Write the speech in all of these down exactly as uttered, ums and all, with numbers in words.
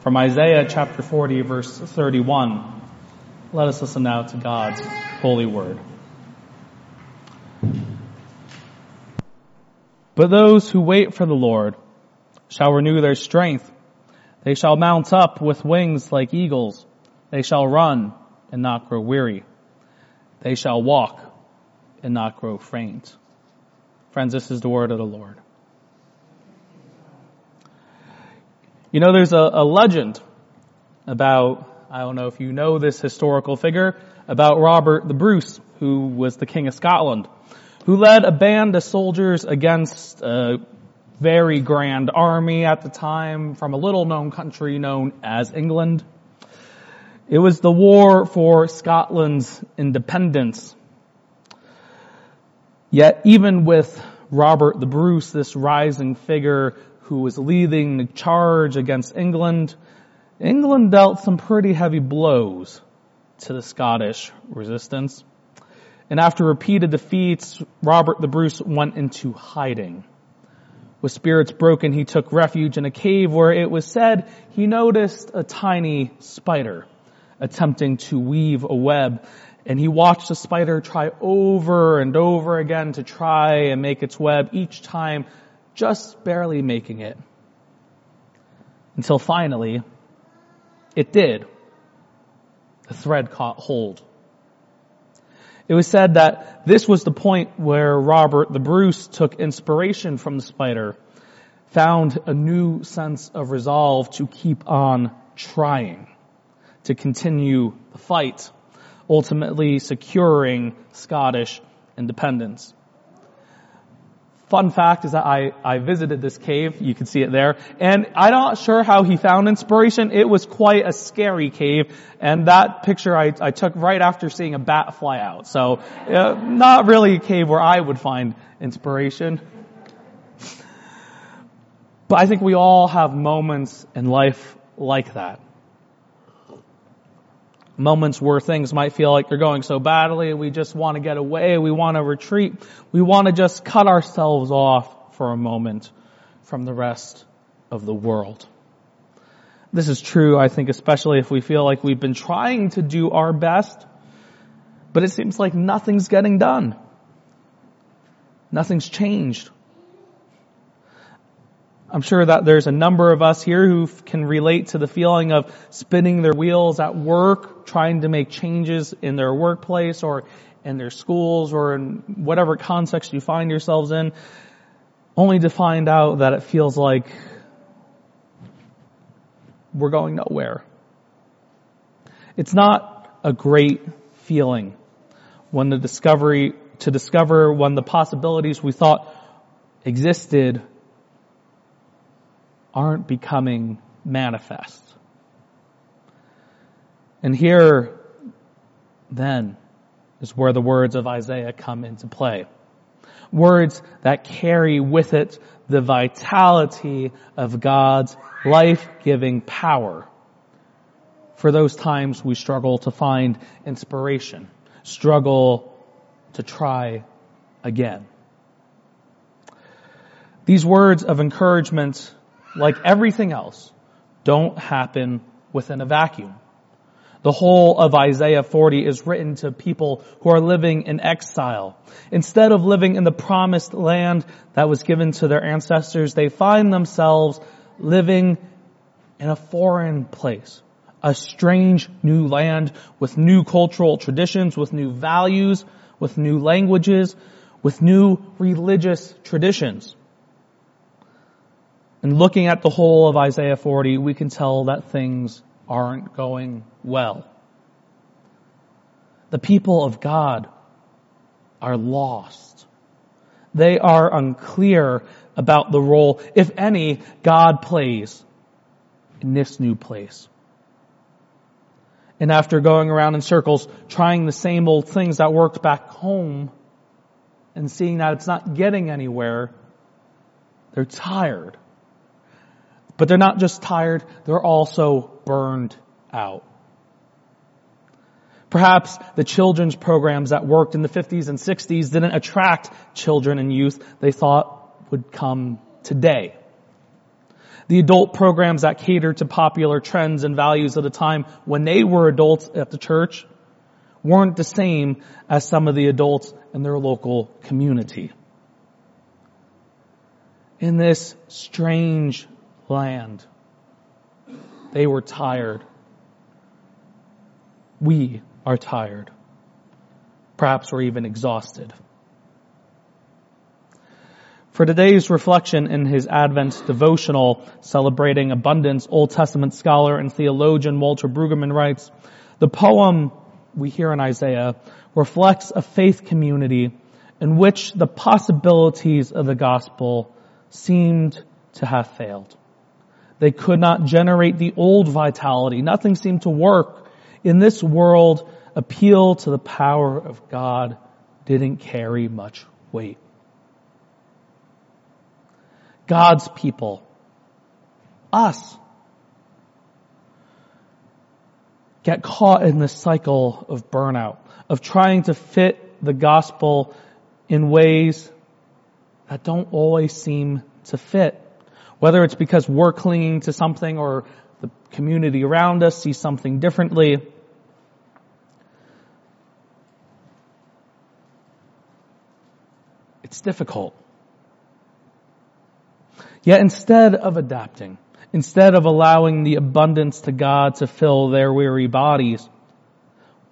from Isaiah chapter forty, verse thirty-one. Let us listen now to God's holy word. But those who wait for the Lord shall renew their strength. They shall mount up with wings like eagles. They shall run and not grow weary. They shall walk and not grow faint. Friends, this is the word of the Lord. You know, there's a, a legend about, I don't know if you know this historical figure, about Robert the Bruce, who was the King of Scotland, who led a band of soldiers against a very grand army at the time from a little-known country known as England. It was the war for Scotland's independence. Yet even with Robert the Bruce, this rising figure who was leading the charge against England, England dealt some pretty heavy blows to the Scottish resistance. And after repeated defeats, Robert the Bruce went into hiding. With spirits broken, he took refuge in a cave where it was said he noticed a tiny spider attempting to weave a web. And he watched the spider try over and over again to try and make its web, each time just barely making it. Until finally, it did. The thread caught hold. It was said that this was the point where Robert the Bruce took inspiration from the spider, found a new sense of resolve to keep on trying, to continue the fight, ultimately securing Scottish independence. Fun fact is that I, I visited this cave. You can see it there. And I'm not sure how he found inspiration. It was quite a scary cave. And that picture I, I took right after seeing a bat fly out. So uh, not really a cave where I would find inspiration. But I think we all have moments in life like that. Moments where things might feel like they're going so badly, we just want to get away, we want to retreat, we want to just cut ourselves off for a moment from the rest of the world. This is true, I think, especially if we feel like we've been trying to do our best, but it seems like nothing's getting done. Nothing's changed. I'm sure that there's a number of us here who can relate to the feeling of spinning their wheels at work, trying to make changes in their workplace or in their schools or in whatever context you find yourselves in, only to find out that it feels like we're going nowhere. It's not a great feeling when the discovery, to discover when the possibilities we thought existed aren't becoming manifest. And here, then, is where the words of Isaiah come into play. Words that carry with it the vitality of God's life-giving power for those times we struggle to find inspiration, struggle to try again. These words of encouragement, like everything else, don't happen within a vacuum. The whole of Isaiah forty is written to people who are living in exile. Instead of living in the promised land that was given to their ancestors, they find themselves living in a foreign place, a strange new land with new cultural traditions, with new values, with new languages, with new religious traditions. And looking at the whole of Isaiah forty, we can tell that things aren't going well. The people of God are lost. They are unclear about the role, if any, God plays in this new place. And after going around in circles, trying the same old things that worked back home and seeing that it's not getting anywhere, they're tired. But they're not just tired, they're also burned out. Perhaps the children's programs that worked in the fifties and sixties didn't attract children and youth they thought would come today. The adult programs that catered to popular trends and values of the time when they were adults at the church weren't the same as some of the adults in their local community. In this strange land, they were tired. We are tired. Perhaps we're even exhausted. For today's reflection in his Advent devotional, Celebrating Abundance, Old Testament scholar and theologian Walter Brueggemann writes, the poem we hear in Isaiah reflects a faith community in which the possibilities of the gospel seemed to have failed. They could not generate the old vitality. Nothing seemed to work. In this world, appeal to the power of God didn't carry much weight. God's people, us, get caught in this cycle of burnout, of trying to fit the gospel in ways that don't always seem to fit. Whether it's because we're clinging to something or the community around us sees something differently. It's difficult. Yet instead of adapting, instead of allowing the abundance to God to fill their weary bodies,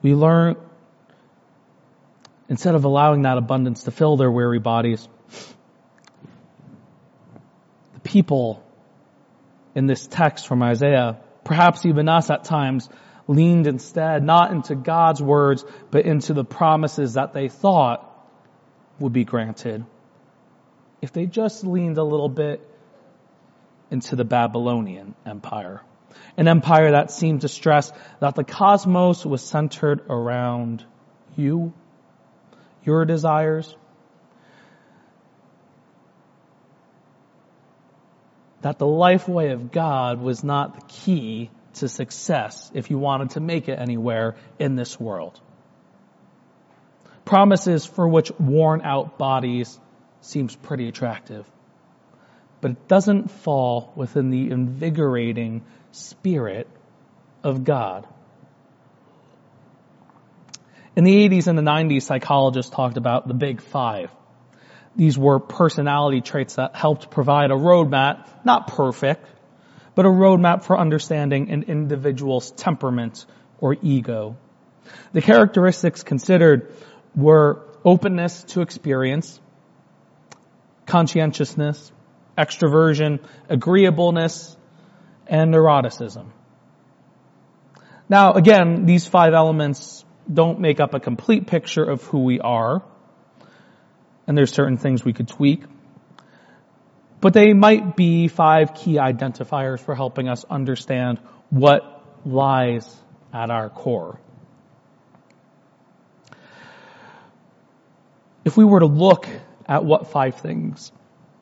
we learn, instead of allowing that abundance to fill their weary bodies, the people in this text from Isaiah, perhaps even us at times, leaned instead not into God's words, but into the promises that they thought would be granted if they just leaned a little bit into the Babylonian Empire, an empire that seemed to stress that the cosmos was centered around you, your desires, that the life way of God was not the key to success if you wanted to make it anywhere in this world. Promises for which worn-out bodies seems pretty attractive, but it doesn't fall within the invigorating spirit of God. In the eighties and the nineties, psychologists talked about the big five. These were personality traits that helped provide a roadmap, not perfect, but a roadmap for understanding an individual's temperament or ego. The characteristics considered were openness to experience, conscientiousness, extroversion, agreeableness, and neuroticism. Now, again, these five elements don't make up a complete picture of who we are, and there's certain things we could tweak, but they might be five key identifiers for helping us understand what lies at our core. If we were to look at what five things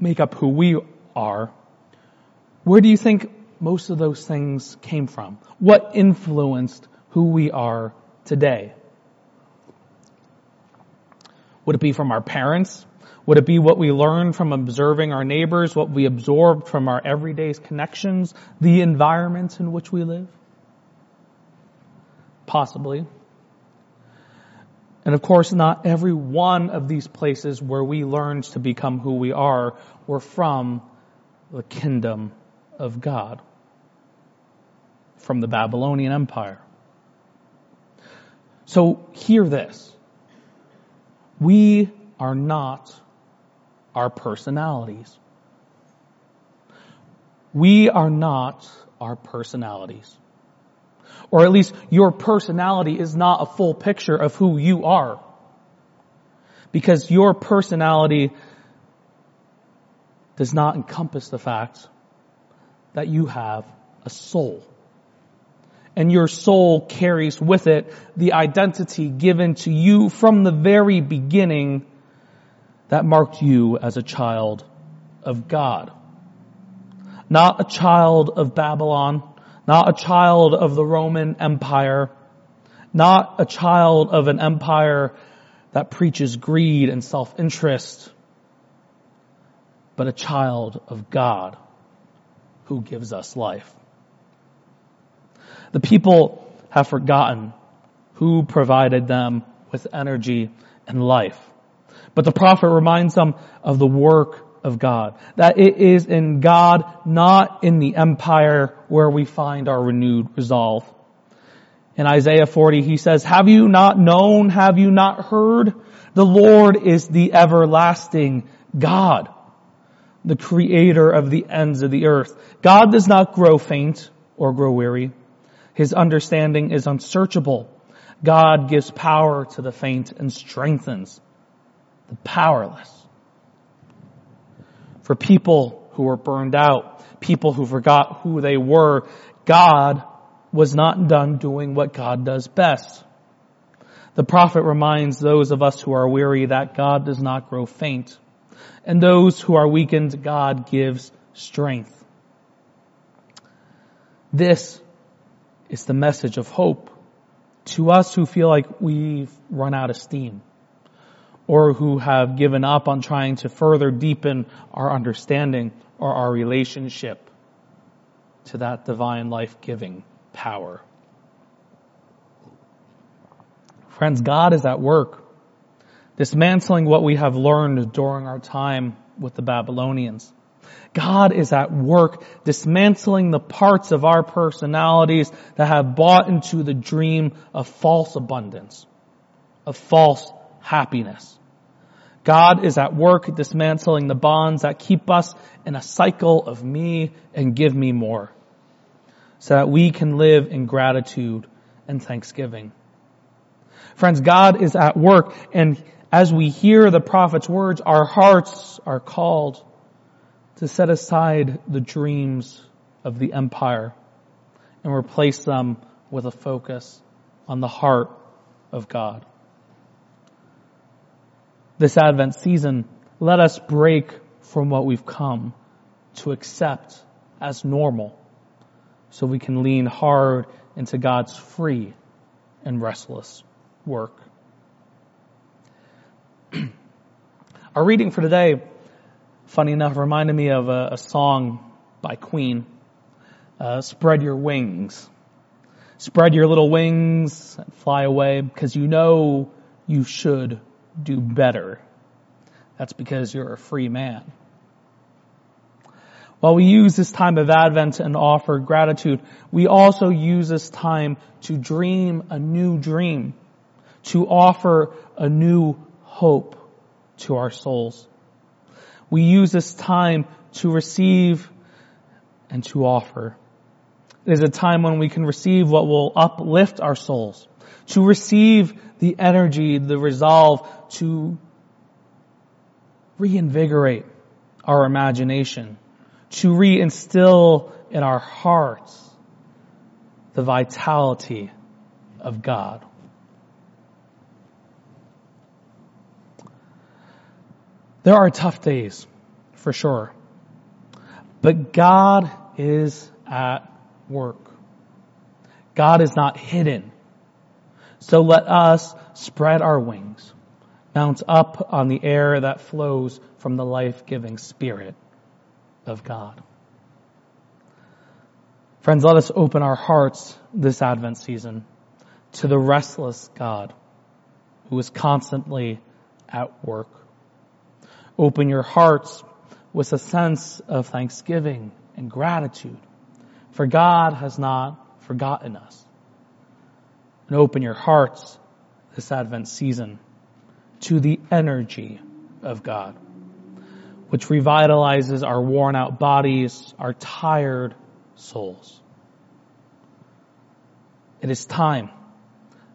make up who we are, where do you think most of those things came from? What influenced who we are today? Would it be from our parents? Would it be what we learned from observing our neighbors, what we absorbed from our everyday connections, the environments in which we live? Possibly. And of course, not every one of these places where we learned to become who we are were from the kingdom of God, from the Babylonian Empire. So hear this. We are not our personalities. We are not our personalities. Or at least your personality is not a full picture of who you are. Because your personality does not encompass the fact that you have a soul. and your soul carries with it the identity given to you from the very beginning that marked you as a child of God. Not a child of Babylon, not a child of the Roman Empire, not a child of an empire that preaches greed and self-interest, but a child of God who gives us life. The people have forgotten who provided them with energy and life. But the prophet reminds them of the work of God, that it is in God, not in the empire, where we find our renewed resolve. In Isaiah forty, he says, "Have you not known? Have you not heard? The Lord is the everlasting God, the creator of the ends of the earth. God does not grow faint or grow weary. His understanding is unsearchable. God gives power to the faint and strengthens the powerless." For people who were burned out, people who forgot who they were, God was not done doing what God does best. The prophet reminds those of us who are weary that God does not grow faint, and those who are weakened, God gives strength. This is the message of hope to us who feel like we've run out of steam, or who have given up on trying to further deepen our understanding or our relationship to that divine life-giving power. Friends, God is at work, dismantling what we have learned during our time with the Babylonians. God is at work, dismantling the parts of our personalities that have bought into the dream of false abundance, of false happiness. God is at work, dismantling the bonds that keep us in a cycle of me and give me more, so that we can live in gratitude and thanksgiving. Friends, God is at work, and as we hear the prophet's words, our hearts are called to set aside the dreams of the empire and replace them with a focus on the heart of God. This Advent season, let us break from what we've come to accept as normal, so we can lean hard into God's free and restless work. Our reading for today, funny enough, reminded me of a, a song by Queen, uh, "Spread Your Wings." Spread your little wings and fly away, because you know you should do better. That's because you're a free man. While we use this time of Advent and offer gratitude, we also use this time to dream a new dream, to offer a new hope to our souls. We use this time to receive and to offer. It is a time when we can receive what will uplift our souls, to receive the energy, the resolve to reinvigorate our imagination, to reinstill in our hearts the vitality of God. There are tough days, for sure, but God is at work. God is not hidden. So let us spread our wings, mount up on the air that flows from the life-giving Spirit of God. Friends, let us open our hearts this Advent season to the restless God who is constantly at work. Open your hearts with a sense of thanksgiving and gratitude, for God has not forgotten us. And open your hearts this Advent season to the energy of God, which revitalizes our worn-out bodies, our tired souls. It is time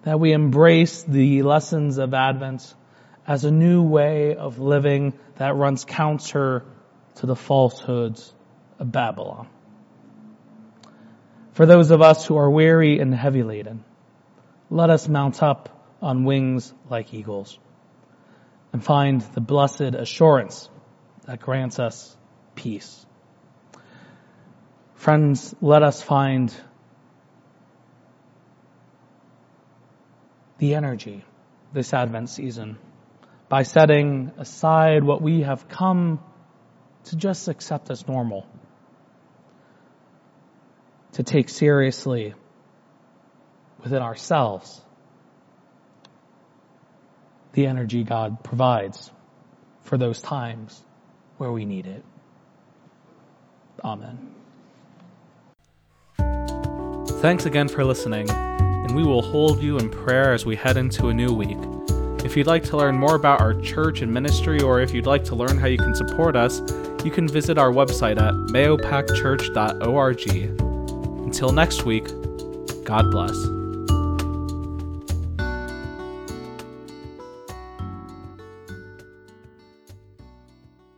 that we embrace the lessons of Advent as a new way of living that runs counter to the falsehoods of Babylon. for those of us who are weary and heavy laden. Let us mount up on wings like eagles and find the blessed assurance that grants us peace. Friends, let us find the energy this Advent season by setting aside what we have come to just accept as normal, to take seriously within ourselves the energy God provides for those times where we need it. Amen. Thanks again for listening, and we will hold you in prayer as we head into a new week. If you'd like to learn more about our church and ministry, or if you'd like to learn how you can support us, you can visit our website at mahopacchurch dot org. Until next week, God bless.